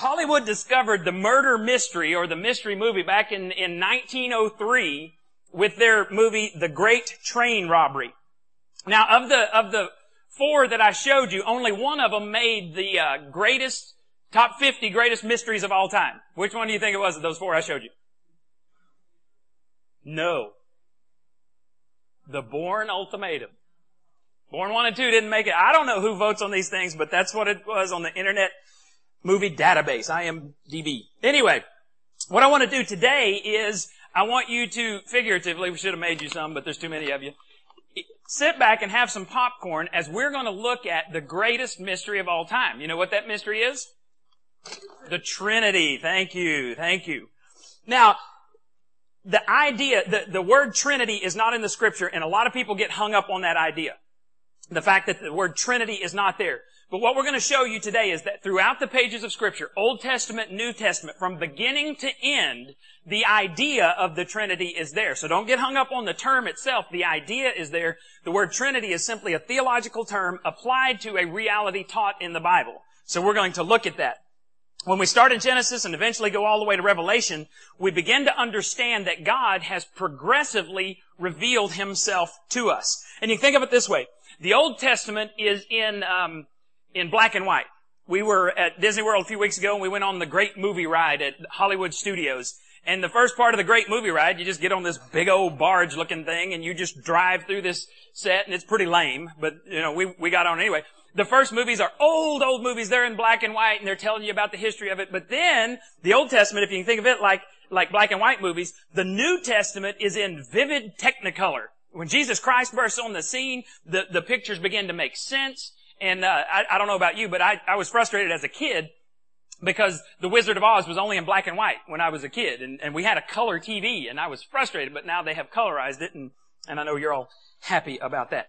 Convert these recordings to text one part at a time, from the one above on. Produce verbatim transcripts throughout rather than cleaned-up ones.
Hollywood discovered the murder mystery or the mystery movie back in, in nineteen oh three with their movie, The Great Train Robbery. Now, of the, of the four that I showed you, only one of them made the uh, greatest, top fifty greatest mysteries of all time. Which one do you think it was of those four I showed you? No. The Bourne Ultimatum. Bourne one and two didn't make it. I don't know who votes on these things, but that's what it was on the internet movie database, I M D B. Anyway, what I want to do today is I want you to, figuratively, we should have made you some, but there's too many of you, sit back and have some popcorn as we're going to look at the greatest mystery of all time. You know what that mystery is? The Trinity. Thank you. Thank you. Now, the idea, the, the word Trinity is not in the Scripture, and a lot of people get hung up on that idea, the fact that the word Trinity is not there. But what we're going to show you today is that throughout the pages of Scripture, Old Testament, New Testament, from beginning to end, the idea of the Trinity is there. So don't get hung up on the term itself. The idea is there. The word Trinity is simply a theological term applied to a reality taught in the Bible. So we're going to look at that. When we start in Genesis and eventually go all the way to Revelation, we begin to understand that God has progressively revealed himself to us. And you think of it this way. The Old Testament is in... Um, in black and white. We were at Disney World a few weeks ago and we went on the Great Movie Ride at Hollywood Studios. And the first part of the Great Movie Ride, you just get on this big old barge looking thing and you just drive through this set, and it's pretty lame, but you know, we, we got on anyway. The first movies are old, old movies. They're in black and white and they're telling you about the history of it. But then the Old Testament, if you can think of it like, like black and white movies, the New Testament is in vivid Technicolor. When Jesus Christ bursts on the scene, the, the pictures begin to make sense. And, uh, I, I don't know about you, but I, I was frustrated as a kid because The Wizard of Oz was only in black and white when I was a kid. And, and we had a color T V and I was frustrated, but now they have colorized it. And, and I know you're all happy about that.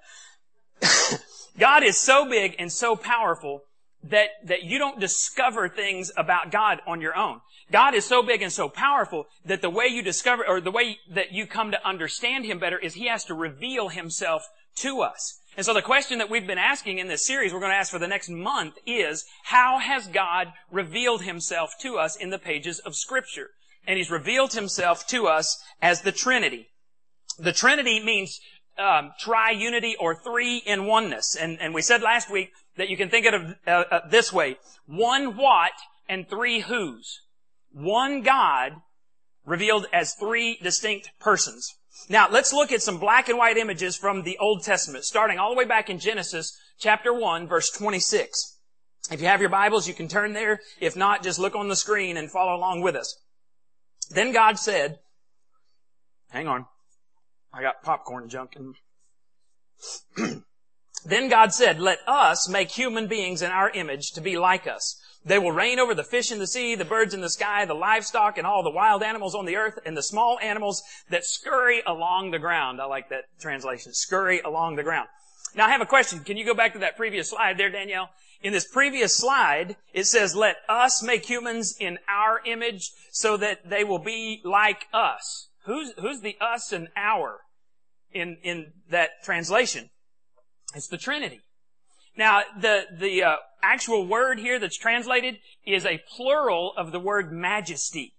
God is so big and so powerful that, that you don't discover things about God on your own. God is so big and so powerful that the way you discover, or the way that you come to understand him better, is he has to reveal himself to us. And so the question that we've been asking in this series, we're going to ask for the next month, is how has God revealed himself to us in the pages of Scripture? And he's revealed himself to us as the Trinity. The Trinity means um, triunity or three in oneness. And, and we said last week that you can think of it uh, uh, this way. One what and three whos. One God revealed as three distinct persons. Now, let's look at some black and white images from the Old Testament, starting all the way back in Genesis chapter one, verse twenty-six. If you have your Bibles, you can turn there. If not, just look on the screen and follow along with us. Then God said, hang on, I got popcorn junk. And then God said, let us make human beings in our image to be like us. They will reign over the fish in the sea, the birds in the sky, the livestock, and all the wild animals on the earth, and the small animals that scurry along the ground. I like that translation, scurry along the ground. Now, I have a question. Can you go back to that previous slide there, Danielle? In this previous slide, it says, let us make humans in our image so that they will be like us. Who's, who's the us and our in, in that translation? It's the Trinity. Now, the, the, uh, actual word here that's translated is a plural of the word majesty.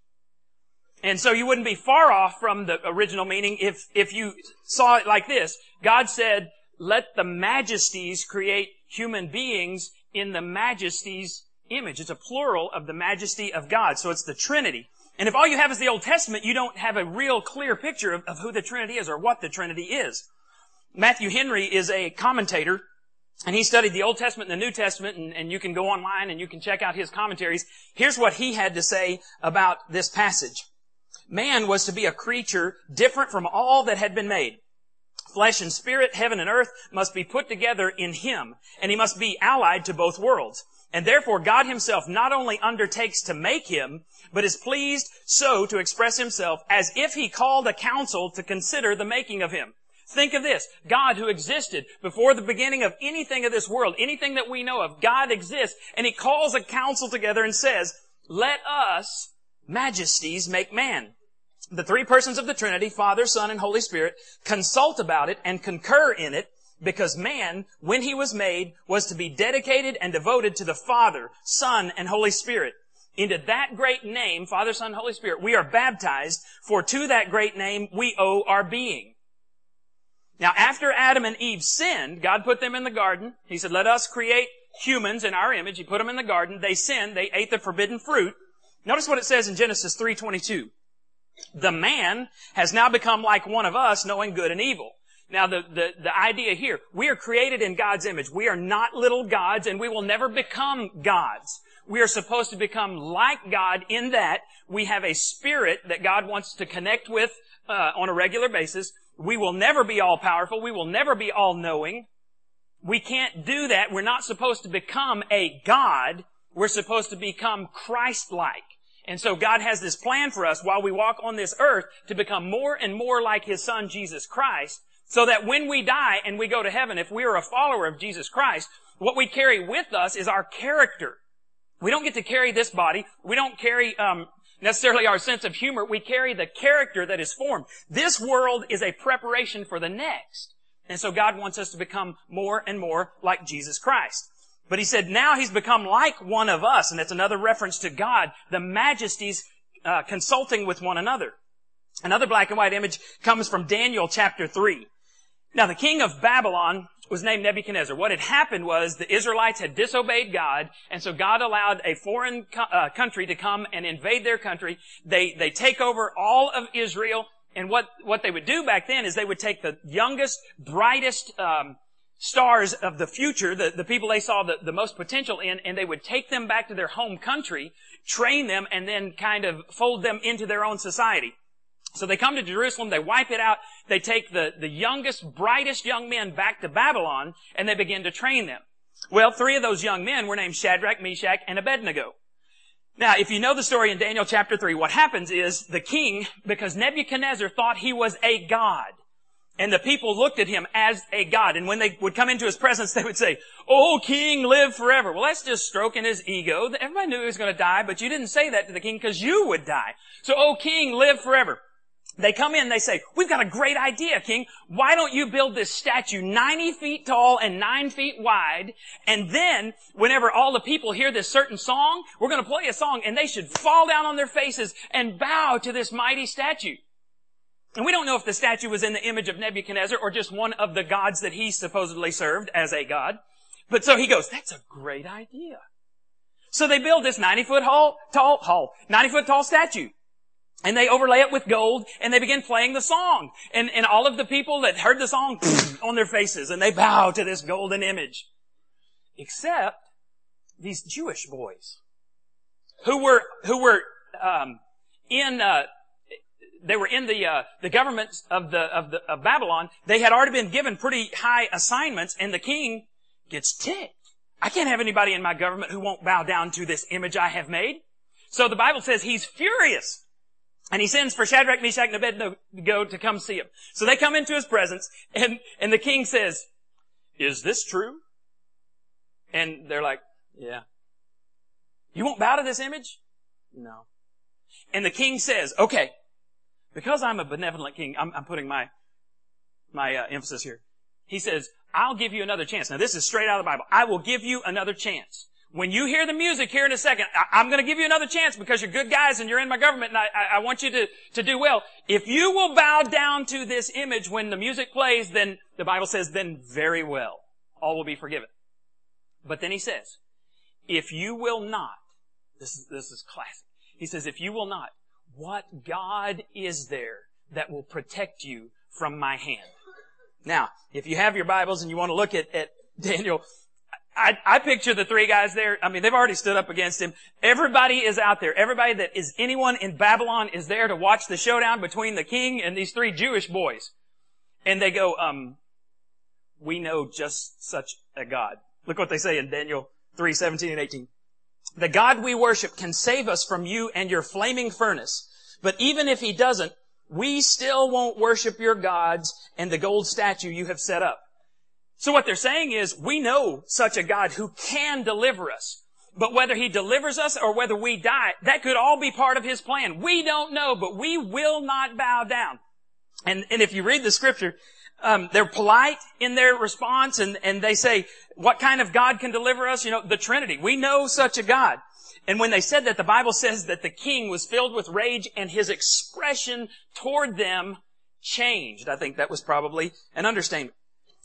And so you wouldn't be far off from the original meaning if, if you saw it like this. God said, let the majesties create human beings in the majesty's image. It's a plural of the majesty of God. So it's the Trinity. And if all you have is the Old Testament, you don't have a real clear picture of, of who the Trinity is or what the Trinity is. Matthew Henry is a commentator. And he studied the Old Testament and the New Testament, and, and you can go online and you can check out his commentaries. Here's what he had to say about this passage. Man was to be a creature different from all that had been made. Flesh and spirit, heaven and earth, must be put together in him, and he must be allied to both worlds. And therefore God himself not only undertakes to make him, but is pleased so to express himself as if he called a council to consider the making of him. Think of this. God, who existed before the beginning of anything of this world, anything that we know of, God exists, and he calls a council together and says, let us, majesties, make man. The three persons of the Trinity, Father, Son, and Holy Spirit, consult about it and concur in it, because man, when he was made, was to be dedicated and devoted to the Father, Son, and Holy Spirit. Into that great name, Father, Son, Holy Spirit, we are baptized, for to that great name we owe our being. Now, after Adam and Eve sinned, God put them in the garden. He said, let us create humans in our image. He put them in the garden. They sinned. They ate the forbidden fruit. Notice what it says in Genesis three twenty-two. The man has now become like one of us, knowing good and evil. Now, the, the, the idea here, we are created in God's image. We are not little gods, and we will never become gods. We are supposed to become like God in that we have a spirit that God wants to connect with uh, on a regular basis. We will never be all-powerful. We will never be all-knowing. We can't do that. We're not supposed to become a God. We're supposed to become Christ-like. And so God has this plan for us while we walk on this earth to become more and more like His Son, Jesus Christ, so that when we die and we go to heaven, if we are a follower of Jesus Christ, what we carry with us is our character. We don't get to carry this body. We don't carry um, necessarily our sense of humor. We carry the character that is formed. This world is a preparation for the next. And so God wants us to become more and more like Jesus Christ. But He said, now He's become like one of us. And that's another reference to God, the majesties uh, consulting with one another. Another black and white image comes from Daniel chapter three. Now, the king of Babylon was named Nebuchadnezzar. What had happened was the Israelites had disobeyed God, and so God allowed a foreign co- uh, country to come and invade their country. They they take over all of Israel, and what what they would do back then is they would take the youngest, brightest um stars of the future, the, the people they saw the, the most potential in, and they would take them back to their home country, train them, and then kind of fold them into their own society. So they come to Jerusalem, they wipe it out, they take the, the youngest, brightest young men back to Babylon, and they begin to train them. Well, three of those young men were named Shadrach, Meshach, and Abednego. Now, if you know the story in Daniel chapter three, what happens is the king, because Nebuchadnezzar thought he was a god, and the people looked at him as a god, and when they would come into his presence, they would say, "Oh, king, live forever." Well, that's just stroking his ego. Everybody knew he was going to die, but you didn't say that to the king because you would die. So, "Oh, king, live forever." They come in, they say, "We've got a great idea, king. Why don't you build this statue ninety feet tall and nine feet wide? And then whenever all the people hear this certain song, we're going to play a song and they should fall down on their faces and bow to this mighty statue." And we don't know if the statue was in the image of Nebuchadnezzar or just one of the gods that he supposedly served as a god. But so he goes, "That's a great idea." So they build this ninety foot hall, tall, hall, ninety foot tall statue. And they overlay it with gold, and they begin playing the song. And, and all of the people that heard the song, pfft, on their faces, and they bow to this golden image. Except these Jewish boys, who were, who were, um, in, uh, they were in the, uh, the government of the, of the, of Babylon. They had already been given pretty high assignments, and the king gets ticked. "I can't have anybody in my government who won't bow down to this image I have made." So the Bible says he's furious. And he sends for Shadrach, Meshach, and Abednego to come see him. So they come into his presence, and, and the king says, "Is this true?" And they're like, "Yeah." "You won't bow to this image?" "No." And the king says, "Okay, because I'm a benevolent king," I'm, I'm putting my, my uh, emphasis here. He says, "I'll give you another chance." Now, this is straight out of the Bible. "I will give you another chance. When you hear the music here in a second, I, I'm going to give you another chance because you're good guys and you're in my government, and I, I, I want you to, to do well. If you will bow down to this image when the music plays, then," the Bible says, "then very well, all will be forgiven." But then he says, "If you will not," this is, this is classic. He says, "If you will not, what God is there that will protect you from my hand?" Now, if you have your Bibles and you want to look at, at Daniel, I, I picture the three guys there. I mean, they've already stood up against him. Everybody is out there. Everybody that is anyone in Babylon is there to watch the showdown between the king and these three Jewish boys. And they go, um, "We know just such a God." Look what they say in Daniel three, seventeen and eighteen. "The God we worship can save us from you and your flaming furnace. But even if he doesn't, we still won't worship your gods and the gold statue you have set up." So what they're saying is, we know such a God who can deliver us. But whether he delivers us or whether we die, that could all be part of his plan. We don't know, but we will not bow down. And, and if you read the scripture, um, they're polite in their response, and, and they say, what kind of God can deliver us? You know, the Trinity. "We know such a God." And when they said that, the Bible says that the king was filled with rage and his expression toward them changed. I think that was probably an understatement.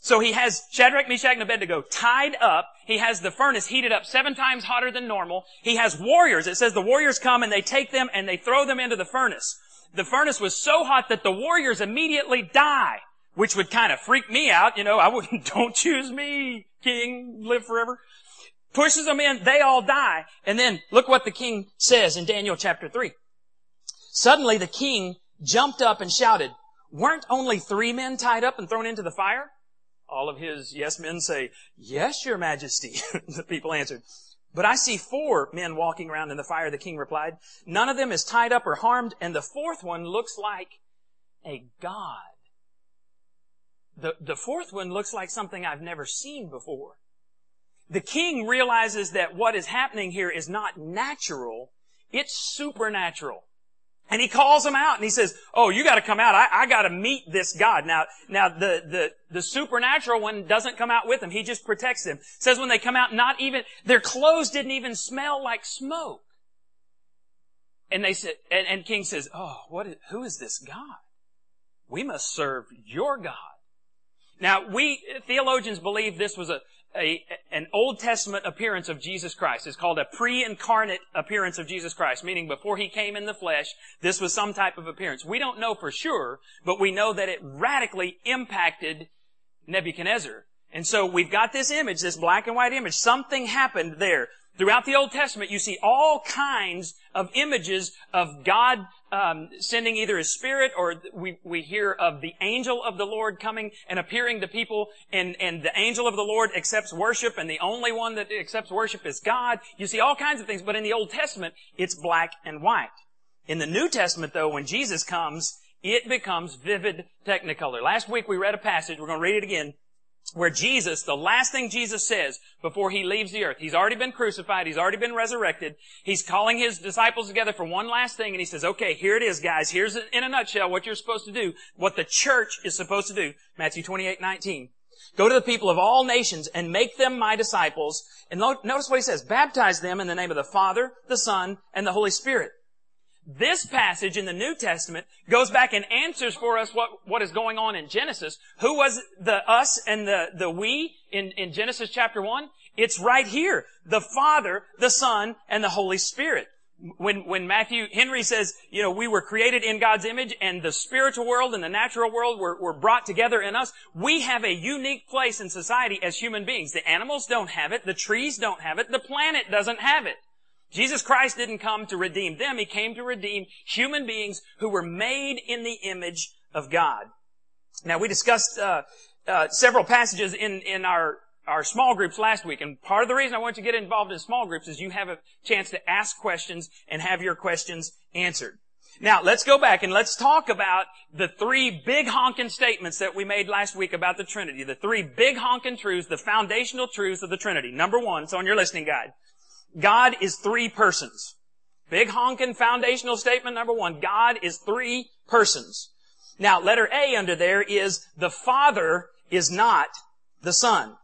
So he has Shadrach, Meshach, and Abednego tied up. He has the furnace heated up seven times hotter than normal. He has warriors. It says the warriors come and they take them and they throw them into the furnace. The furnace was so hot that the warriors immediately die, which would kind of freak me out. You know, I wouldn't, don't choose me, king, live forever. Pushes them in, they all die. And then look what the king says in Daniel chapter three. Suddenly the king jumped up and shouted, "Weren't only three men tied up and thrown into the fire?" All of his yes men say, "Yes, your majesty." The people answered, "But I see four men walking around in the fire," the king replied. "None of them is tied up or harmed, and the fourth one looks like a god." The, the fourth one looks like something I've never seen before. The king realizes that what is happening here is not natural, it's supernatural. And he calls them out and he says, "Oh, you gotta come out. I, I gotta meet this God." Now, now the, the, the supernatural one doesn't come out with them. He just protects them. Says when they come out, not even, their clothes didn't even smell like smoke. And they said, and, and king says, "Oh, what is, who is this God? We must serve your God." Now, we theologians believe this was a, a, an Old Testament appearance of Jesus Christ. It's called a pre-incarnate appearance of Jesus Christ, meaning before he came in the flesh, this was some type of appearance. We don't know for sure, but we know that it radically impacted Nebuchadnezzar. And so we've got this image, this black and white image. Something happened there. Throughout the Old Testament, you see all kinds of images of God um, sending either His Spirit, or we we hear of the angel of the Lord coming and appearing to people, and and the angel of the Lord accepts worship, and the only one that accepts worship is God. You see all kinds of things, but in the Old Testament, it's black and white. In the New Testament, though, when Jesus comes, it becomes vivid Technicolor. Last week, we read a passage. We're going to read it again, where Jesus, the last thing Jesus says before he leaves the earth, he's already been crucified, he's already been resurrected, he's calling his disciples together for one last thing, and he says, "Okay, here it is, guys. Here's in a nutshell what you're supposed to do, what the church is supposed to do." Matthew twenty-eight nineteen. "Go to the people of all nations and make them my disciples." And notice what he says, "Baptize them in the name of the Father, the Son, and the Holy Spirit." This passage in the New Testament goes back and answers for us what, what is going on in Genesis. Who was the us and the, the we in, in Genesis chapter one? It's right here. The Father, the Son, and the Holy Spirit. When, when Matthew Henry says, you know, we were created in God's image and the spiritual world and the natural world were, were brought together in us, we have a unique place in society as human beings. The animals don't have it. The trees don't have it. The planet doesn't have it. Jesus Christ didn't come to redeem them. He came to redeem human beings who were made in the image of God. Now, we discussed uh, uh, several passages in, in our, our small groups last week, and part of the reason I want you to get involved in small groups is you have a chance to ask questions and have your questions answered. Now, let's go back and let's talk about the three big honking statements that we made last week about the Trinity, the three big honking truths, the foundational truths of the Trinity. Number one, it's on your listening guide. God is three persons. Big honking foundational statement number one. God is three persons. Now, letter A under there is the Father is not the Son.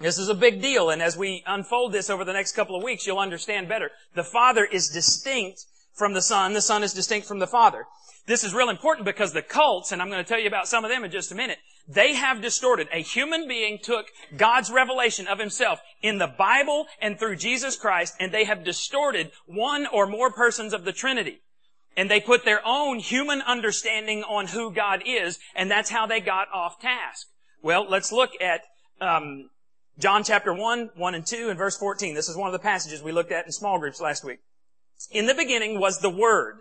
This is a big deal, and as we unfold this over the next couple of weeks, you'll understand better. The Father is distinct from the Son. The Son is distinct from the Father. This is real important because the cults, and I'm going to tell you about some of them in just a minute, they have distorted. A human being took God's revelation of himself in the Bible and through Jesus Christ, and they have distorted one or more persons of the Trinity. And they put their own human understanding on who God is, and that's how they got off task. Well, let's look at um, John chapter one, one and two, and verse fourteen. This is one of the passages we looked at in small groups last week. "In the beginning was the Word."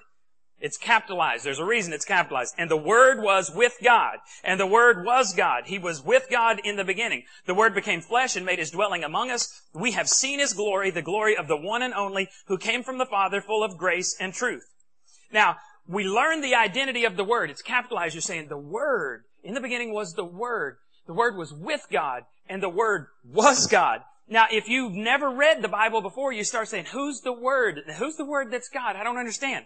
It's capitalized. There's a reason it's capitalized. "And the Word was with God. And the Word was God. He was with God in the beginning. The Word became flesh and made His dwelling among us. We have seen His glory, the glory of the one and only who came from the Father, full of grace and truth." Now, we learn the identity of the Word. It's capitalized. You're saying the Word. In the beginning was the Word. The Word was with God. And the Word was God. Now, if you've never read the Bible before, you start saying, who's the Word? Who's the Word that's God? I don't understand.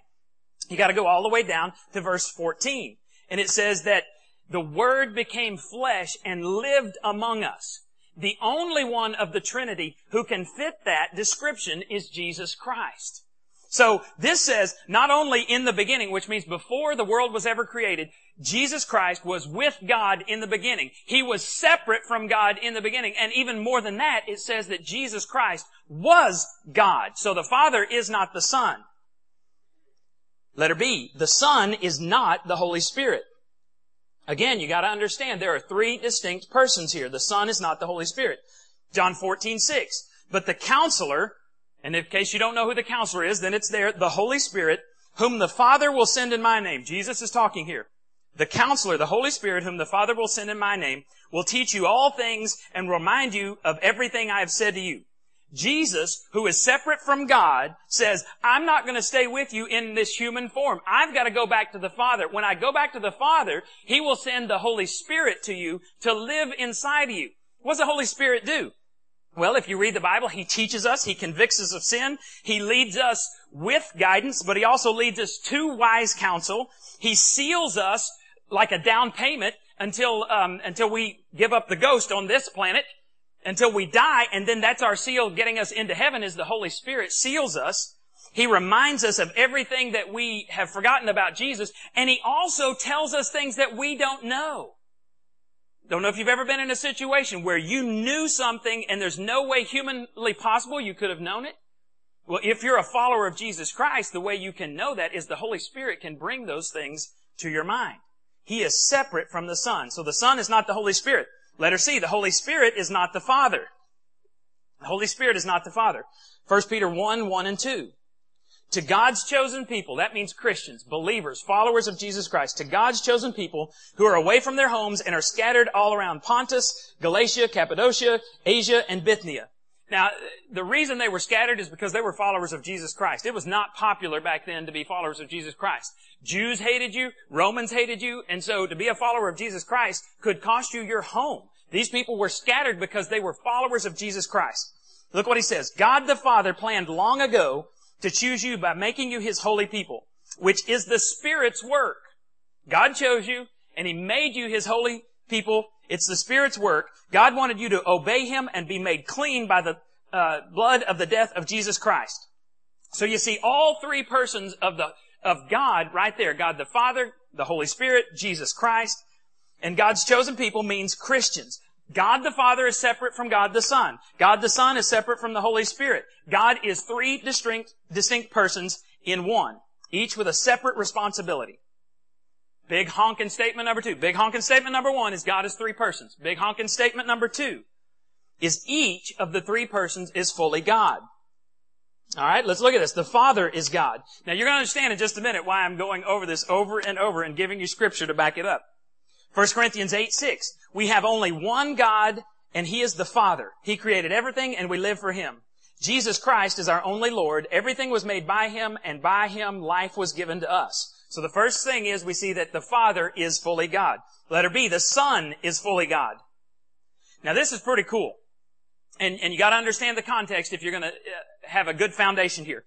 You got to go all the way down to verse fourteen. And it says that the Word became flesh and lived among us. The only one of the Trinity who can fit that description is Jesus Christ. So this says, not only in the beginning, which means before the world was ever created, Jesus Christ was with God in the beginning. He was separate from God in the beginning. And even more than that, it says that Jesus Christ was God. So the Father is not the Son. Letter B, the Son is not the Holy Spirit. Again, you got to understand there are three distinct persons here. The Son is not the Holy Spirit. John fourteen six. But the Counselor, and in case you don't know who the Counselor is, then it's there, the Holy Spirit, whom the Father will send in my name. Jesus is talking here. The Counselor, the Holy Spirit, whom the Father will send in my name, will teach you all things and remind you of everything I have said to you. Jesus, who is separate from God, says, I'm not going to stay with you in this human form. I've got to go back to the Father. When I go back to the Father, He will send the Holy Spirit to you to live inside of you. What does the Holy Spirit do? Well, if you read the Bible, He teaches us, He convicts us of sin, He leads us with guidance, but He also leads us to wise counsel. He seals us like a down payment until um, until we give up the ghost on this planet, until we die, and then that's our seal getting us into heaven is the Holy Spirit seals us. He reminds us of everything that we have forgotten about Jesus, and He also tells us things that we don't know. Don't know if you've ever been in a situation where you knew something and there's no way humanly possible you could have known it. Well, if you're a follower of Jesus Christ, the way you can know that is the Holy Spirit can bring those things to your mind. He is separate from the Son. So the Son is not the Holy Spirit. Letter C, the Holy Spirit is not the Father. The Holy Spirit is not the Father. First Peter one, one and two. To God's chosen people, that means Christians, believers, followers of Jesus Christ, to God's chosen people who are away from their homes and are scattered all around Pontus, Galatia, Cappadocia, Asia, and Bithynia. Now, the reason they were scattered is because they were followers of Jesus Christ. It was not popular back then to be followers of Jesus Christ. Jews hated you, Romans hated you, and so to be a follower of Jesus Christ could cost you your home. These people were scattered because they were followers of Jesus Christ. Look what he says. God the Father planned long ago to choose you by making you His holy people, which is the Spirit's work. God chose you, and He made you His holy people. It's the Spirit's work. God wanted you to obey Him and be made clean by the uh, blood of the death of Jesus Christ. So you see all three persons of the of God right there. God the Father, the Holy Spirit, Jesus Christ. And God's chosen people means Christians. God the Father is separate from God the Son. God the Son is separate from the Holy Spirit. God is three distinct, distinct persons in one, each with a separate responsibility. Big honkin' statement number two. Big honkin' statement number one is God is three persons. Big honkin' statement number two is each of the three persons is fully God. All right, let's look at this. The Father is God. Now, you're going to understand in just a minute why I'm going over this over and over and giving you Scripture to back it up. First Corinthians eight six. We have only one God, and He is the Father. He created everything, and we live for Him. Jesus Christ is our only Lord. Everything was made by Him, and by Him life was given to us. So the first thing is we see that the Father is fully God. Letter B, the Son is fully God. Now this is pretty cool. And, and you gotta understand the context if you're gonna have a good foundation here.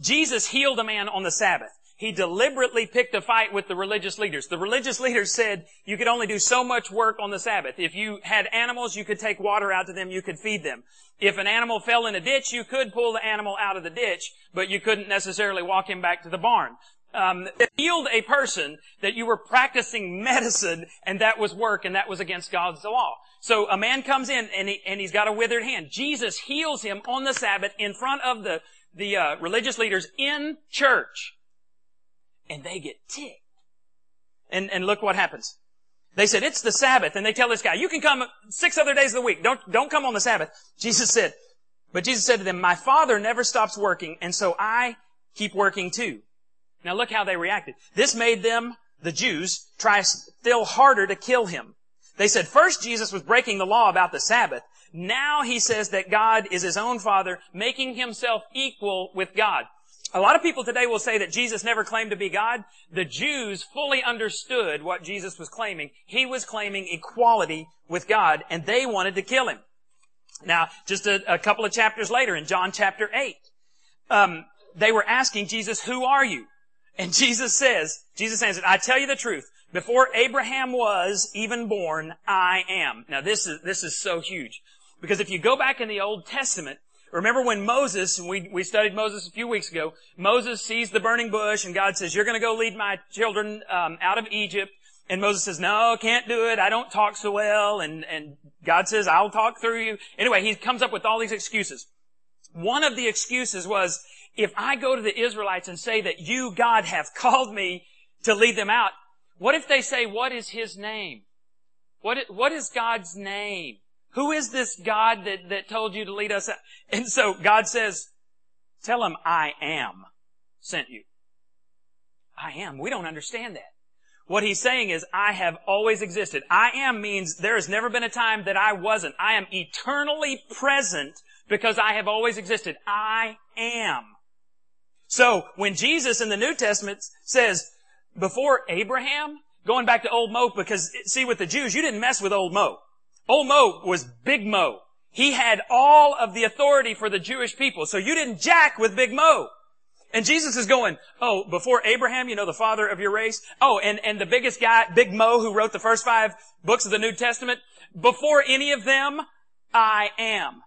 Jesus healed a man on the Sabbath. He deliberately picked a fight with the religious leaders. The religious leaders said you could only do so much work on the Sabbath. If you had animals, you could take water out to them, you could feed them. If an animal fell in a ditch, you could pull the animal out of the ditch, but you couldn't necessarily walk him back to the barn. Um, it healed a person that you were practicing medicine, and that was work, and that was against God's law. So a man comes in, and, he, and he's got a withered hand. Jesus heals him on the Sabbath in front of the, the uh, religious leaders in church. And they get ticked. And, and look what happens. They said, it's the Sabbath. And they tell this guy, you can come six other days of the week. Don't, don't come on the Sabbath. Jesus said, but Jesus said to them, my Father never stops working, and so I keep working too. Now look how they reacted. This made them, the Jews, try still harder to kill him. They said, first Jesus was breaking the law about the Sabbath. Now he says that God is his own Father, making himself equal with God. A lot of people today will say that Jesus never claimed to be God. The Jews fully understood what Jesus was claiming. He was claiming equality with God, and they wanted to kill him. Now, just a, a couple of chapters later, in John chapter eight, um, they were asking Jesus, who are you? And Jesus says, Jesus answered, I tell you the truth, before Abraham was even born, I am. Now, this is, this is so huge. Because if you go back in the Old Testament, remember when Moses, and we, we studied Moses a few weeks ago, Moses sees the burning bush and God says, you're going to go lead my children um, out of Egypt. And Moses says, no, can't do it. I don't talk so well. And, and God says, I'll talk through you. Anyway, he comes up with all these excuses. One of the excuses was, if I go to the Israelites and say that you, God, have called me to lead them out, what if they say, what is his name? What, what is God's name? Who is this God that, that told you to lead us out? And so God says, tell him I am sent you. I am. We don't understand that. What he's saying is, I have always existed. I am means there has never been a time that I wasn't. I am eternally present because I have always existed. I am. So when Jesus in the New Testament says, before Abraham, going back to old Mo, because see with the Jews, you didn't mess with old Mo. Old Mo was Big Mo. He had all of the authority for the Jewish people. So you didn't jack with Big Mo. And Jesus is going, oh, before Abraham, you know, the father of your race. Oh, and, and the biggest guy, Big Mo, who wrote the first five books of the New Testament. Before any of them, I am.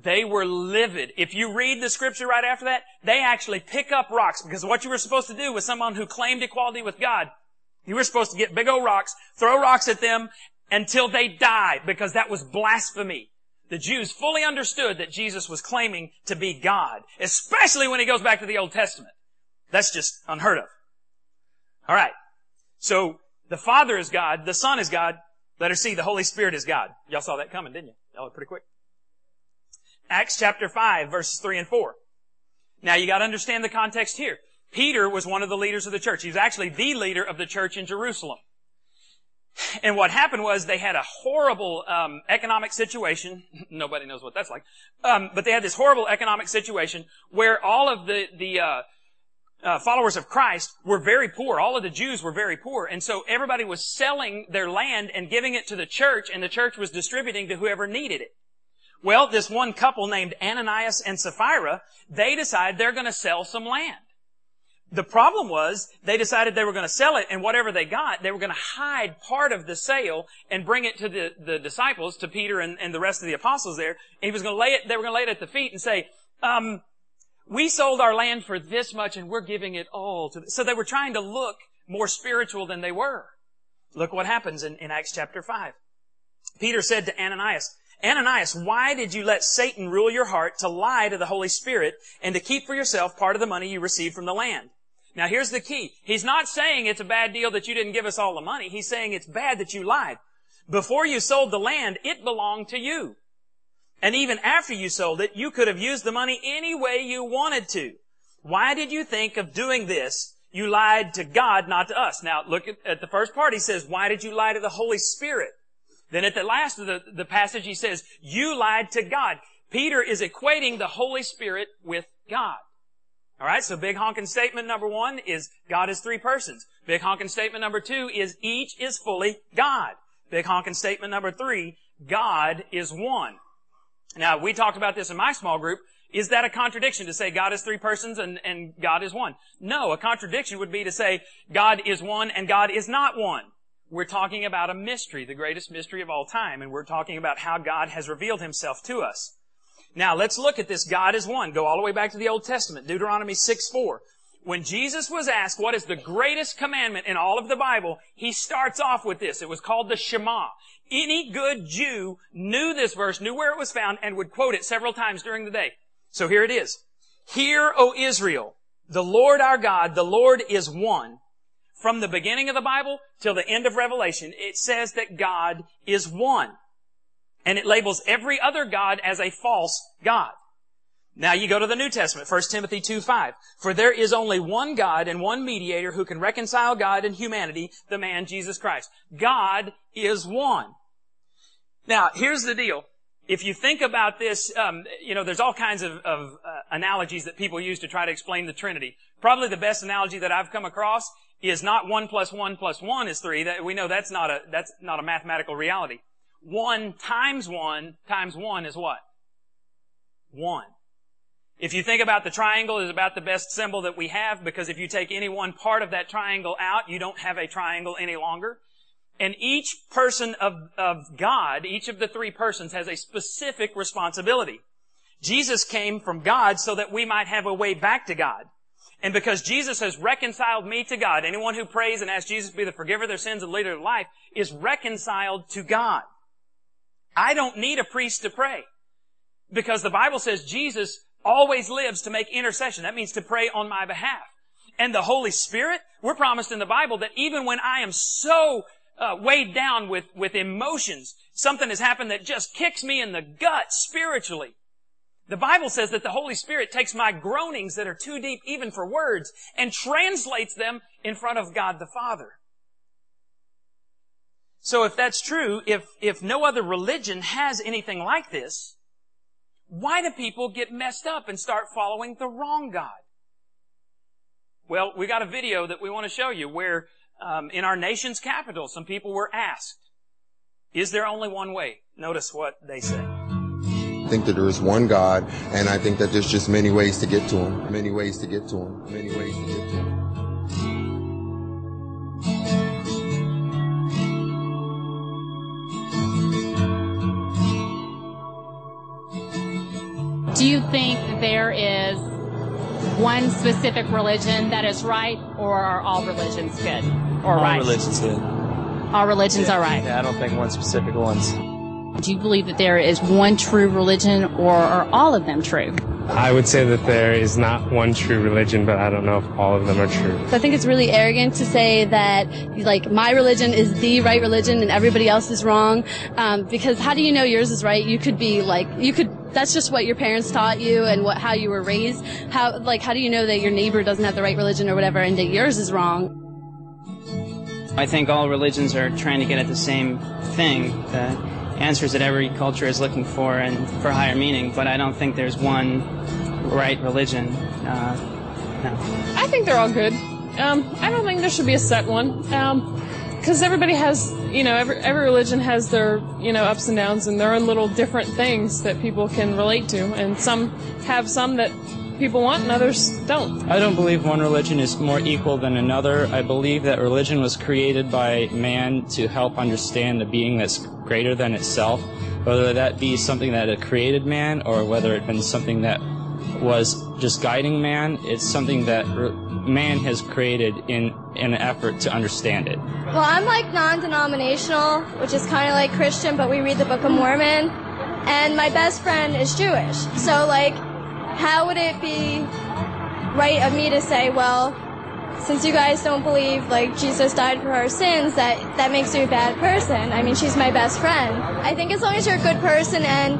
They were livid. If you read the scripture right after that, they actually pick up rocks, because what you were supposed to do with someone who claimed equality with God, you were supposed to get big old rocks, throw rocks at them until they die, because that was blasphemy. The Jews fully understood that Jesus was claiming to be God, especially when he goes back to the Old Testament. That's just unheard of. All right. So the Father is God. The Son is God. Letter C, the Holy Spirit is God. Y'all saw that coming, didn't you? Y'all were pretty quick. Acts chapter five, verses three and four. Now you got to understand the context here. Peter was one of the leaders of the church. He was actually the leader of the church in Jerusalem. And what happened was they had a horrible um, economic situation. Nobody knows what that's like. Um, but they had this horrible economic situation where all of the, the uh, uh, followers of Christ were very poor. All of the Jews were very poor. And so everybody was selling their land and giving it to the church, and the church was distributing to whoever needed it. Well, this one couple named Ananias and Sapphira, they decide they're going to sell some land. The problem was they decided they were going to sell it, and whatever they got, they were going to hide part of the sale and bring it to the, the disciples, to Peter and, and the rest of the apostles there. And he was going to lay it, they were going to lay it at the feet and say, um, we sold our land for this much and we're giving it all to this. So they were trying to look more spiritual than they were. Look what happens in, in Acts chapter five. Peter said to Ananias, Ananias, why did you let Satan rule your heart to lie to the Holy Spirit and to keep for yourself part of the money you received from the land? Now, here's the key. He's not saying it's a bad deal that you didn't give us all the money. He's saying it's bad that you lied. Before you sold the land, it belonged to you. And even after you sold it, you could have used the money any way you wanted to. Why did you think of doing this? You lied to God, not to us. Now, look at, at the first part. He says, why did you lie to the Holy Spirit? Then at the last of the, the passage, he says, you lied to God. Peter is equating the Holy Spirit with God. All right, so big honking statement number one is God is three persons. Big honking statement number two is each is fully God. Big honking statement number three, God is one. Now, we talked about this in my small group. Is that a contradiction to say God is three persons and, and God is one? No, a contradiction would be to say God is one and God is not one. We're talking about a mystery, the greatest mystery of all time, and we're talking about how God has revealed himself to us. Now, let's look at this. God is one. Go all the way back to the Old Testament, Deuteronomy six four. When Jesus was asked what is the greatest commandment in all of the Bible, he starts off with this. It was called the Shema. Any good Jew knew this verse, knew where it was found, and would quote it several times during the day. So here it is. Hear, O Israel, the Lord our God, the Lord is one. From the beginning of the Bible till the end of Revelation, it says that God is one. And it labels every other God as a false God. Now you go to the New Testament, First Timothy two five. For there is only one God and one mediator who can reconcile God and humanity, the man Jesus Christ. God is one. Now, here's the deal. If you think about this, um, you know, there's all kinds of, of uh, analogies that people use to try to explain the Trinity. Probably the best analogy that I've come across is not one plus one plus one is three. That, we know that's not a, that's not a mathematical reality. One times one times one is what? One. If you think about the triangle, it's about the best symbol that we have, because if you take any one part of that triangle out, you don't have a triangle any longer. And each person of, of God, each of the three persons, has a specific responsibility. Jesus came from God so that we might have a way back to God. And because Jesus has reconciled me to God, anyone who prays and asks Jesus to be the forgiver of their sins and leader of life is reconciled to God. I don't need a priest to pray, because the Bible says Jesus always lives to make intercession. That means to pray on my behalf. And the Holy Spirit, we're promised in the Bible that even when I am so Uh, weighed down with, with emotions, something has happened that just kicks me in the gut spiritually, the Bible says that the Holy Spirit takes my groanings that are too deep even for words and translates them in front of God the Father. So if that's true, if, if no other religion has anything like this, why do people get messed up and start following the wrong God? Well, we got a video that we want to show you where Um, in our nation's capital, some people were asked, is there only one way? Notice what they say. I think that there is one God, and I think that there's just many ways to get to him, many ways to get to him, many ways to get to him. Do you think there is one specific religion that is right, or are all religions good or all right? All religions good. All religions yeah, are right. Yeah, I don't think one specific one's. Do you believe that there is one true religion, or are all of them true? I would say that there is not one true religion, but I don't know if all of them are true. So I think it's really arrogant to say that, like, my religion is the right religion and everybody else is wrong, um, because how do you know yours is right? You could be like, you could, that's just what your parents taught you and what, how you were raised. How, like, how do you know that your neighbor doesn't have the right religion or whatever and that yours is wrong? I think all religions are trying to get at the same thing, the answers that every culture is looking for and for higher meaning, but I don't think there's one right religion. Uh, no. I think they're all good. Um, I don't think there should be a set one, because um, everybody has, you know, every, every religion has their, you know, ups and downs and their own little different things that people can relate to, and some have some that people want and others don't. I don't believe one religion is more equal than another. I believe that religion was created by man to help understand the being that's greater than itself, whether that be something that had created man or whether it been something that was just guiding man. It's something that man has created in, in an effort to understand it. Well, I'm like non-denominational, which is kind of like Christian, but we read the Book of Mormon, and my best friend is Jewish. So, like, how would it be right of me to say, well, since you guys don't believe, like, Jesus died for our sins, that, that makes you a bad person? I mean, she's my best friend. I think as long as you're a good person and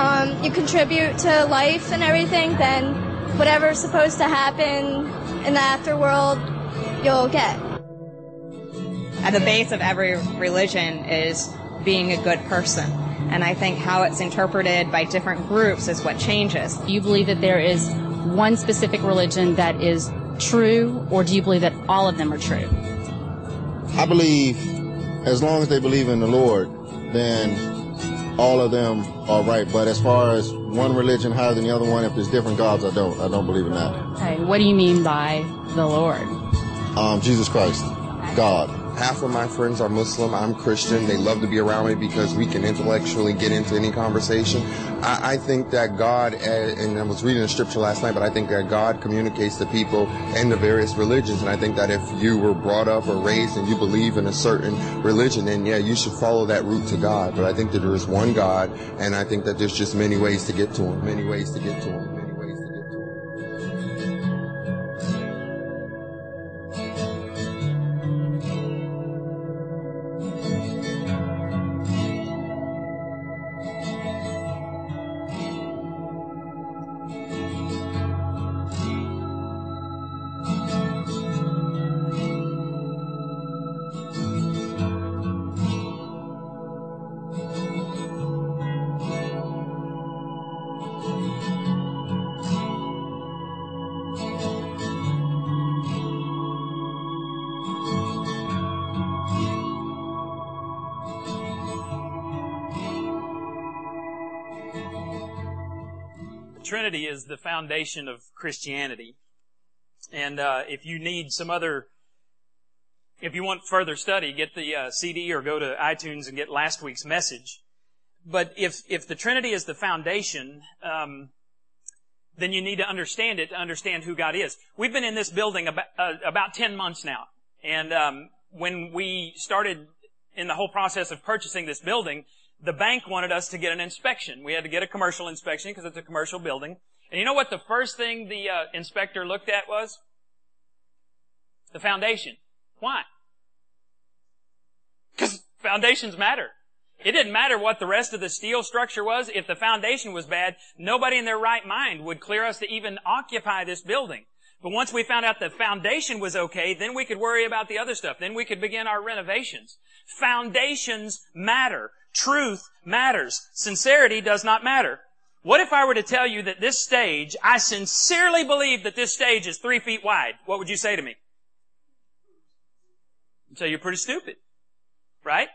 um, you contribute to life and everything, then whatever's supposed to happen in the afterworld, you'll get. At the base of every religion is being a good person. And I think how it's interpreted by different groups is what changes. Do you believe that there is one specific religion that is true, or do you believe that all of them are true? I believe as long as they believe in the Lord, then all of them are right. But as far as one religion higher than the other one, if there's different gods, I don't. I don't believe in that. Okay. What do you mean by the Lord? Um, Jesus Christ, God. Half of my friends are Muslim. I'm Christian. They love to be around me because we can intellectually get into any conversation. I, I think that God, and I was reading a scripture last night, but I think that God communicates to people and the various religions. And I think that if you were brought up or raised and you believe in a certain religion, then yeah, you should follow that route to God. But I think that there is one God, and I think that there's just many ways to get to him, many ways to get to him. Trinity is the foundation of Christianity, and uh, if you need some other If you want further study, get the uh, C D or go to iTunes and get last week's message. But if if the Trinity is the foundation, um, then you need to understand it to understand who God is. We've been in this building about uh, about ten months now, and um, when we started in the whole process of purchasing this building, the bank wanted us to get an inspection. We had to get a commercial inspection because it's a commercial building. And you know what the first thing the uh, inspector looked at was? The foundation. Why? Because foundations matter. It didn't matter what the rest of the steel structure was. If the foundation was bad, nobody in their right mind would clear us to even occupy this building. But once we found out the foundation was okay, then we could worry about the other stuff. Then we could begin our renovations. Foundations matter. Truth matters. Sincerity does not matter. What if I were to tell you that this stage, I sincerely believe that this stage is three feet wide? What would you say to me? So you're pretty stupid, right?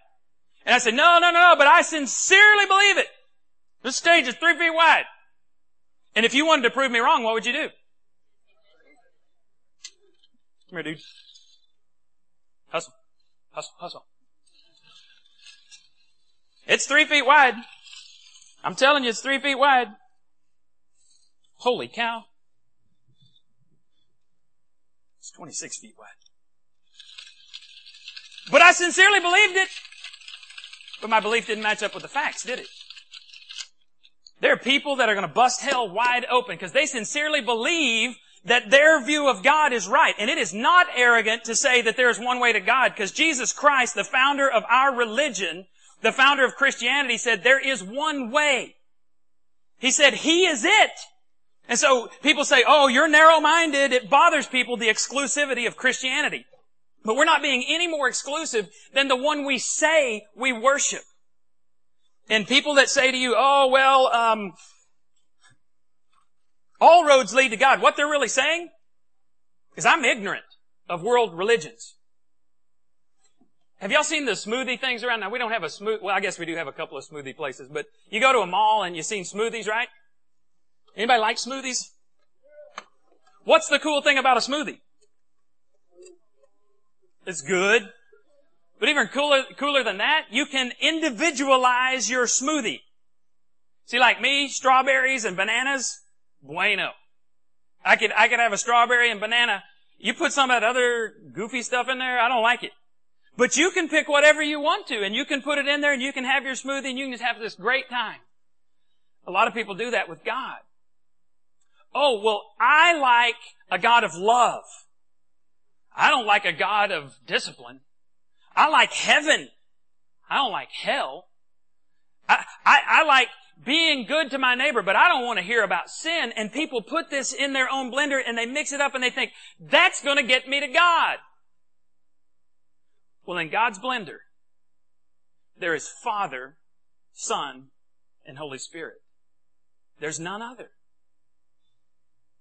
And I said, no, no, no, but I sincerely believe it. This stage is three feet wide. And if you wanted to prove me wrong, what would you do? Come here, dude. Hustle, hustle, hustle. It's three feet wide. I'm telling you, it's three feet wide. Holy cow. It's twenty-six feet wide. But I sincerely believed it. But my belief didn't match up with the facts, did it? There are people that are going to bust hell wide open because they sincerely believe that their view of God is right. And it is not arrogant to say that there is one way to God, because Jesus Christ, the founder of our religion, the founder of Christianity, said there is one way. He said He is it. And so people say, oh, you're narrow-minded. It bothers people, the exclusivity of Christianity. But we're not being any more exclusive than the one we say we worship. And people that say to you, oh, well, um, all roads lead to God. What they're really saying is, I'm ignorant of world religions. Have y'all seen the smoothie things around? Now, we don't have a smooth, well, I guess we do have a couple of smoothie places, but you go to a mall and you've seen smoothies, right? Anybody like smoothies? What's the cool thing about a smoothie? It's good. But even cooler, cooler than that, you can individualize your smoothie. See, like me, strawberries and bananas, bueno. I could, I could have a strawberry and banana. You put some of that other goofy stuff in there, I don't like it. But you can pick whatever you want to, and you can put it in there, and you can have your smoothie, and you can just have this great time. A lot of people do that with God. Oh, well, I like a God of love. I don't like a God of discipline. I like heaven. I don't like hell. I, I, I like being good to my neighbor, but I don't want to hear about sin. And people put this in their own blender and they mix it up and they think, that's going to get me to God. Well, in God's blender, there is Father, Son, and Holy Spirit. There's none other.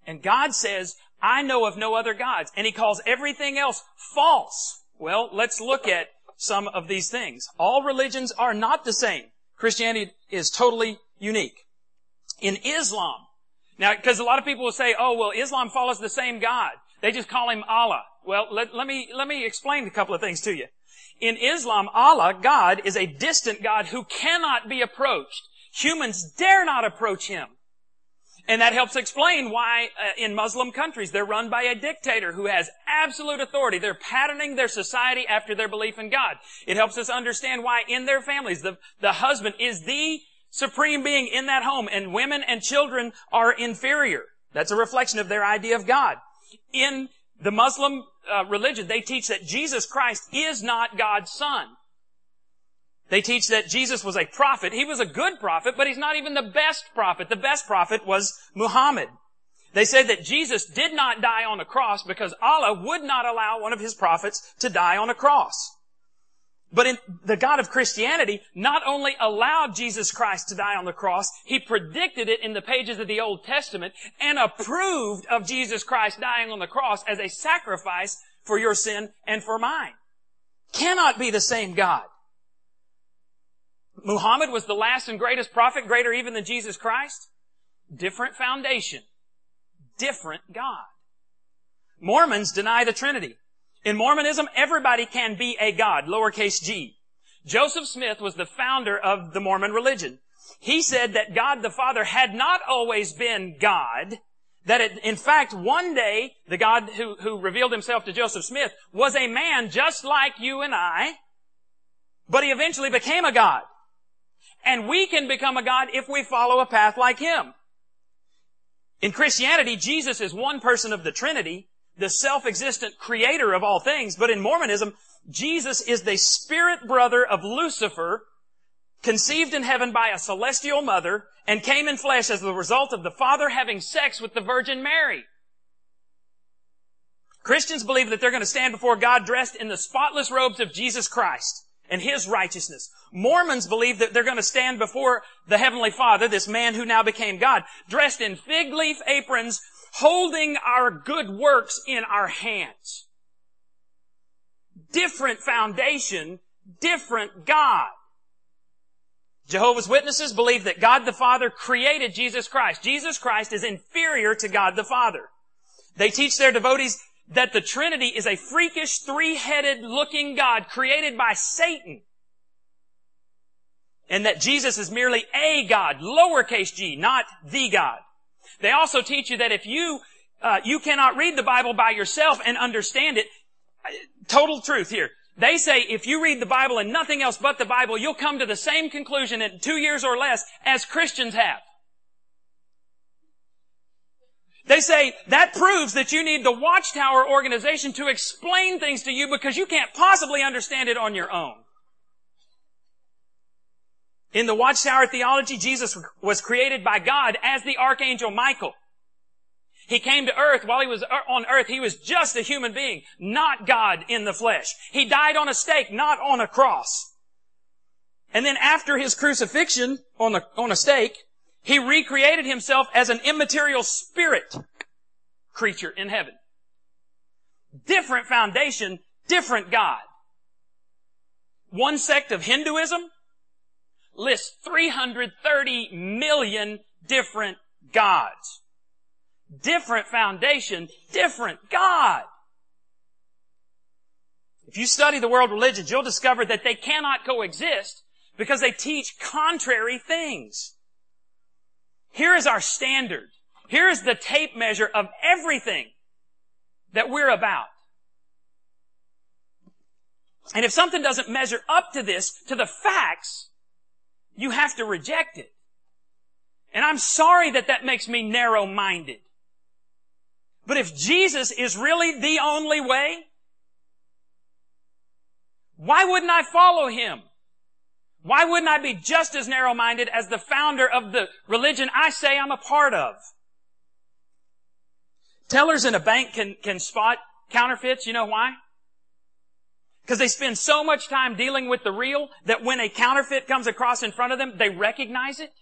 And God says, I know of no other gods. And He calls everything else false. Well, let's look at some of these things. All religions are not the same. Christianity is totally unique. In Islam, now, because a lot of people will say, oh, well, Islam follows the same God. They just call Him Allah. Well, let, let me, let me explain a couple of things to you. In Islam, Allah, God, is a distant God who cannot be approached. Humans dare not approach Him. And that helps explain why uh, in Muslim countries they're run by a dictator who has absolute authority. They're patterning their society after their belief in God. It helps us understand why in their families the, the husband is the supreme being in that home and women and children are inferior. That's a reflection of their idea of God. In the Muslim uh, religion, they teach that Jesus Christ is not God's son. They teach that Jesus was a prophet. He was a good prophet, but He's not even the best prophet. The best prophet was Muhammad. They say that Jesus did not die on a cross because Allah would not allow one of His prophets to die on a cross. But in the God of Christianity not only allowed Jesus Christ to die on the cross, He predicted it in the pages of the Old Testament and approved of Jesus Christ dying on the cross as a sacrifice for your sin and for mine. Cannot be the same God. Muhammad was the last and greatest prophet, greater even than Jesus Christ. Different foundation. Different God. Mormons deny the Trinity. In Mormonism, everybody can be a god, lowercase g. Joseph Smith was the founder of the Mormon religion. He said that God the Father had not always been God, that it, in fact, one day, the God who, who revealed himself to Joseph Smith was a man just like you and I, but he eventually became a god. And we can become a god if we follow a path like him. In Christianity, Jesus is one person of the Trinity, the self-existent creator of all things. But in Mormonism, Jesus is the spirit brother of Lucifer, conceived in heaven by a celestial mother, and came in flesh as the result of the Father having sex with the Virgin Mary. Christians believe that they're going to stand before God dressed in the spotless robes of Jesus Christ and his righteousness. Mormons believe that they're going to stand before the Heavenly Father, this man who now became God, dressed in fig leaf aprons, holding our good works in our hands. Different foundation, different God. Jehovah's Witnesses believe that God the Father created Jesus Christ. Jesus Christ is inferior to God the Father. They teach their devotees that the Trinity is a freakish, three-headed looking God created by Satan. And that Jesus is merely a God, lowercase g, not the God. They also teach you that if you, uh, you cannot read the Bible by yourself and understand it. Total truth here. They say if you read the Bible and nothing else but the Bible, you'll come to the same conclusion in two years or less as Christians have. They say that proves that you need the Watchtower organization to explain things to you because you can't possibly understand it on your own. In the Watchtower theology, Jesus was created by God as the Archangel Michael. He came to earth. While he was on earth, he was just a human being, not God in the flesh. He died on a stake, not on a cross. And then after his crucifixion on a, on a stake, he recreated himself as an immaterial spirit creature in heaven. Different foundation, different God. One sect of Hinduism lists three hundred thirty million different gods. Different foundation, different God. If you study the world religions, you'll discover that they cannot coexist because they teach contrary things. Here is our standard. Here is the tape measure of everything that we're about. And if something doesn't measure up to this, to the facts, you have to reject it. And I'm sorry that that makes me narrow-minded. But if Jesus is really the only way, why wouldn't I follow him? Why wouldn't I be just as narrow-minded as the founder of the religion I say I'm a part of? Tellers in a bank can, can spot counterfeits. You know why? Because they spend so much time dealing with the real that when a counterfeit comes across in front of them, they recognize it.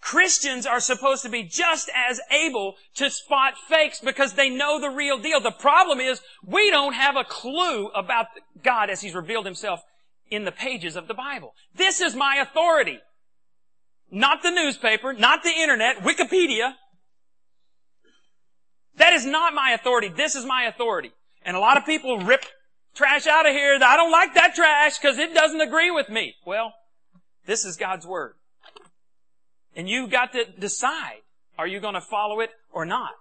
Christians are supposed to be just as able to spot fakes because they know the real deal. The problem is we don't have a clue about God as he's revealed himself in the pages of the Bible. This is my authority. Not the newspaper, not the internet, Wikipedia. That is not my authority. This is my authority. And a lot of people rip trash out of here. I don't like that trash because it doesn't agree with me. Well, this is God's word. And you've got to decide, are you going to follow it or not?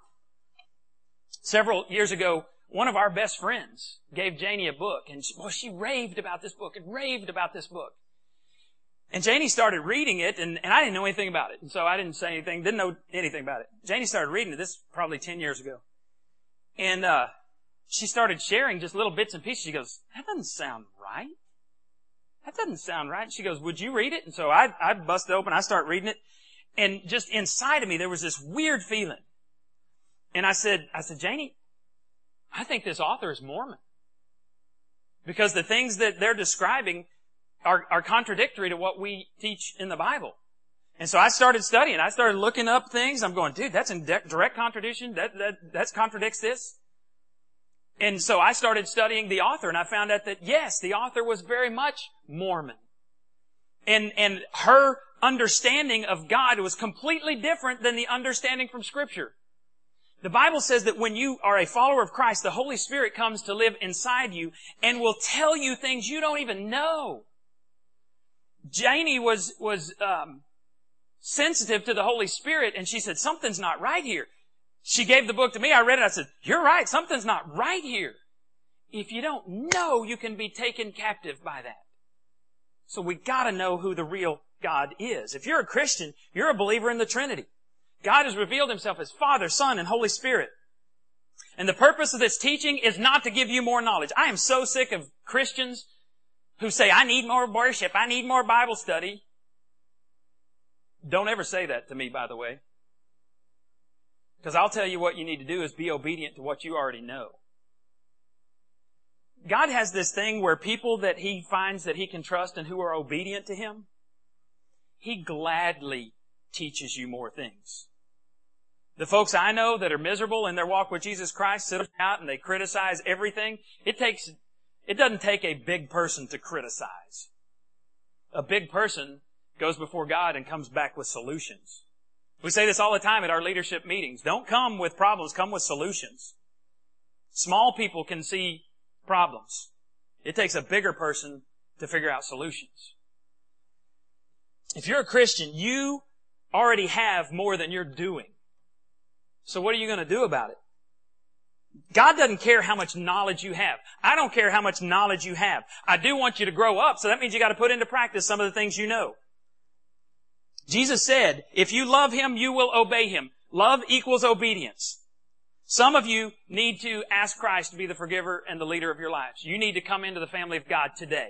Several years ago, one of our best friends gave Janie a book. And she, well, she raved about this book and raved about this book. And Janie started reading it, and, and I didn't know anything about it. And so I didn't say anything, didn't know anything about it. Janie started reading it, this probably ten years ago. And uh she started sharing just little bits and pieces. She goes, that doesn't sound right. That doesn't sound right. She goes, would you read it? And so I, I bust open. I start reading it. And just inside of me, there was this weird feeling. And I said, I said, Janie, I think this author is Mormon. Because the things that they're describing are, are contradictory to what we teach in the Bible. And so I started studying. I started looking up things. I'm going, dude, that's in direct contradiction. That, that, that contradicts this. And so I started studying the author, and I found out that, yes, the author was very much Mormon. And, and her understanding of God was completely different than the understanding from Scripture. The Bible says that when you are a follower of Christ, the Holy Spirit comes to live inside you and will tell you things you don't even know. Janie was was um sensitive to the Holy Spirit, and she said, something's not right here. She gave the book to me. I read it. I said, you're right. Something's not right here. If you don't know, you can be taken captive by that. So we got to know who the real God is. If you're a Christian, you're a believer in the Trinity. God has revealed himself as Father, Son, and Holy Spirit. And the purpose of this teaching is not to give you more knowledge. I am so sick of Christians who say, I need more worship, I need more Bible study. Don't ever say that to me, by the way. Because I'll tell you what you need to do is be obedient to what you already know. God has this thing where people that he finds that he can trust and who are obedient to him, he gladly teaches you more things. The folks I know that are miserable in their walk with Jesus Christ sit out and they criticize everything. It takes, it doesn't take a big person to criticize. A big person goes before God and comes back with solutions. We say this all the time at our leadership meetings. Don't come with problems, come with solutions. Small people can see problems. It takes a bigger person to figure out solutions. If you're a Christian, you already have more than you're doing. So what are you going to do about it? God doesn't care how much knowledge you have. I don't care how much knowledge you have. I do want you to grow up, so that means you got to put into practice some of the things you know. Jesus said, if you love him, you will obey him. Love equals obedience. Some of you need to ask Christ to be the forgiver and the leader of your lives. You need to come into the family of God today.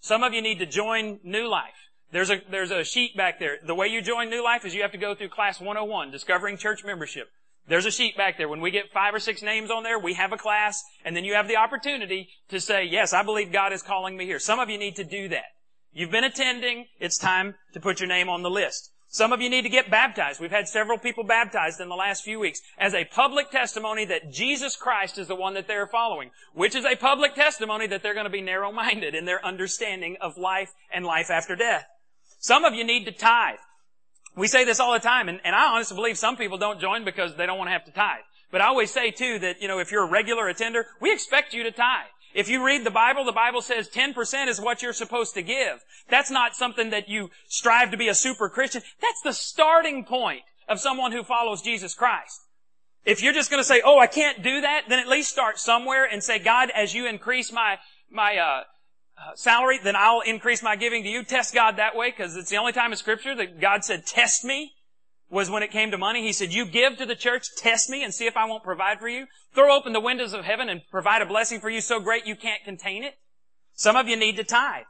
Some of you need to join New Life. There's a, there's a sheet back there. The way you join New Life is you have to go through class one oh one, discovering church membership. There's a sheet back there. When we get five or six names on there, we have a class, and then you have the opportunity to say, yes, I believe God is calling me here. Some of you need to do that. You've been attending. It's time to put your name on the list. Some of you need to get baptized. We've had several people baptized in the last few weeks as a public testimony that Jesus Christ is the one that they're following, which is a public testimony that they're going to be narrow-minded in their understanding of life and life after death. Some of you need to tithe. We say this all the time, and, and I honestly believe some people don't join because they don't want to have to tithe. But I always say, too, that, you know, if you're a regular attender, we expect you to tithe. If you read the Bible, the Bible says ten percent is what you're supposed to give. That's not something that you strive to be a super Christian. That's the starting point of someone who follows Jesus Christ. If you're just going to say, oh, I can't do that, then at least start somewhere and say, God, as you increase my my uh, uh salary, then I'll increase my giving to you. Test God that way, because it's the only time in Scripture that God said, test me, was when it came to money. He said, you give to the church, test me, and see if I won't provide for you. Throw open the windows of heaven and provide a blessing for you so great you can't contain it. Some of you need to tithe.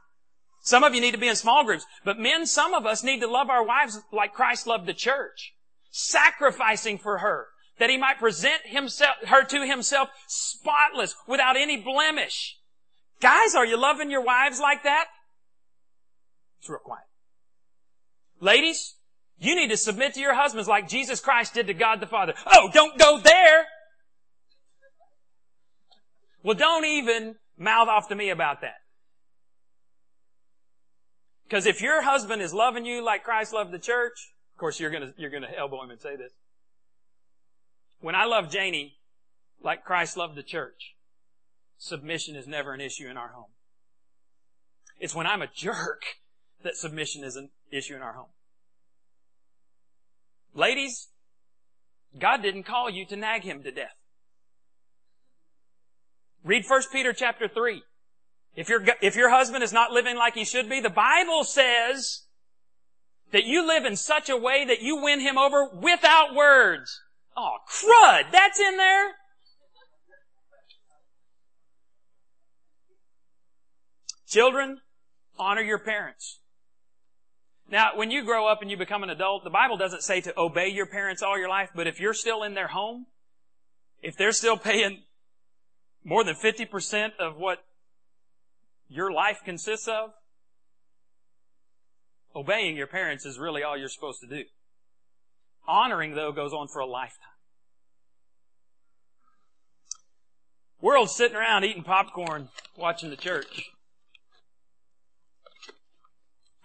Some of you need to be in small groups. But men, some of us need to love our wives like Christ loved the church, sacrificing for her, that he might present himself, her to himself spotless, without any blemish. Guys, are you loving your wives like that? It's real quiet. Ladies, you need to submit to your husbands like Jesus Christ did to God the Father. Oh, don't go there! Well, don't even mouth off to me about that. Because if your husband is loving you like Christ loved the church, of course you're gonna, you're gonna elbow him and say this. When I love Janie like Christ loved the church, submission is never an issue in our home. It's when I'm a jerk that submission is an issue in our home. Ladies, God didn't call you to nag him to death. Read First Peter chapter three. If your, if your husband is not living like he should be, the Bible says that you live in such a way that you win him over without words. Oh, crud! That's in there? Children, honor your parents. Now, when you grow up and you become an adult, the Bible doesn't say to obey your parents all your life, but if you're still in their home, if they're still paying more than fifty percent of what your life consists of, obeying your parents is really all you're supposed to do. Honoring, though, goes on for a lifetime. We're all sitting around eating popcorn, watching the church,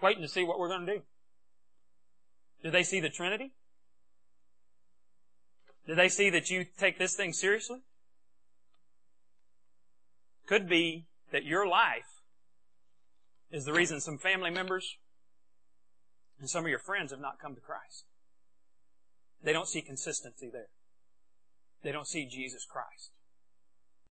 waiting to see what we're going to do. Do they see the Trinity? Do they see that you take this thing seriously? Could be that your life is the reason some family members and some of your friends have not come to Christ. They don't see consistency there. They don't see Jesus Christ.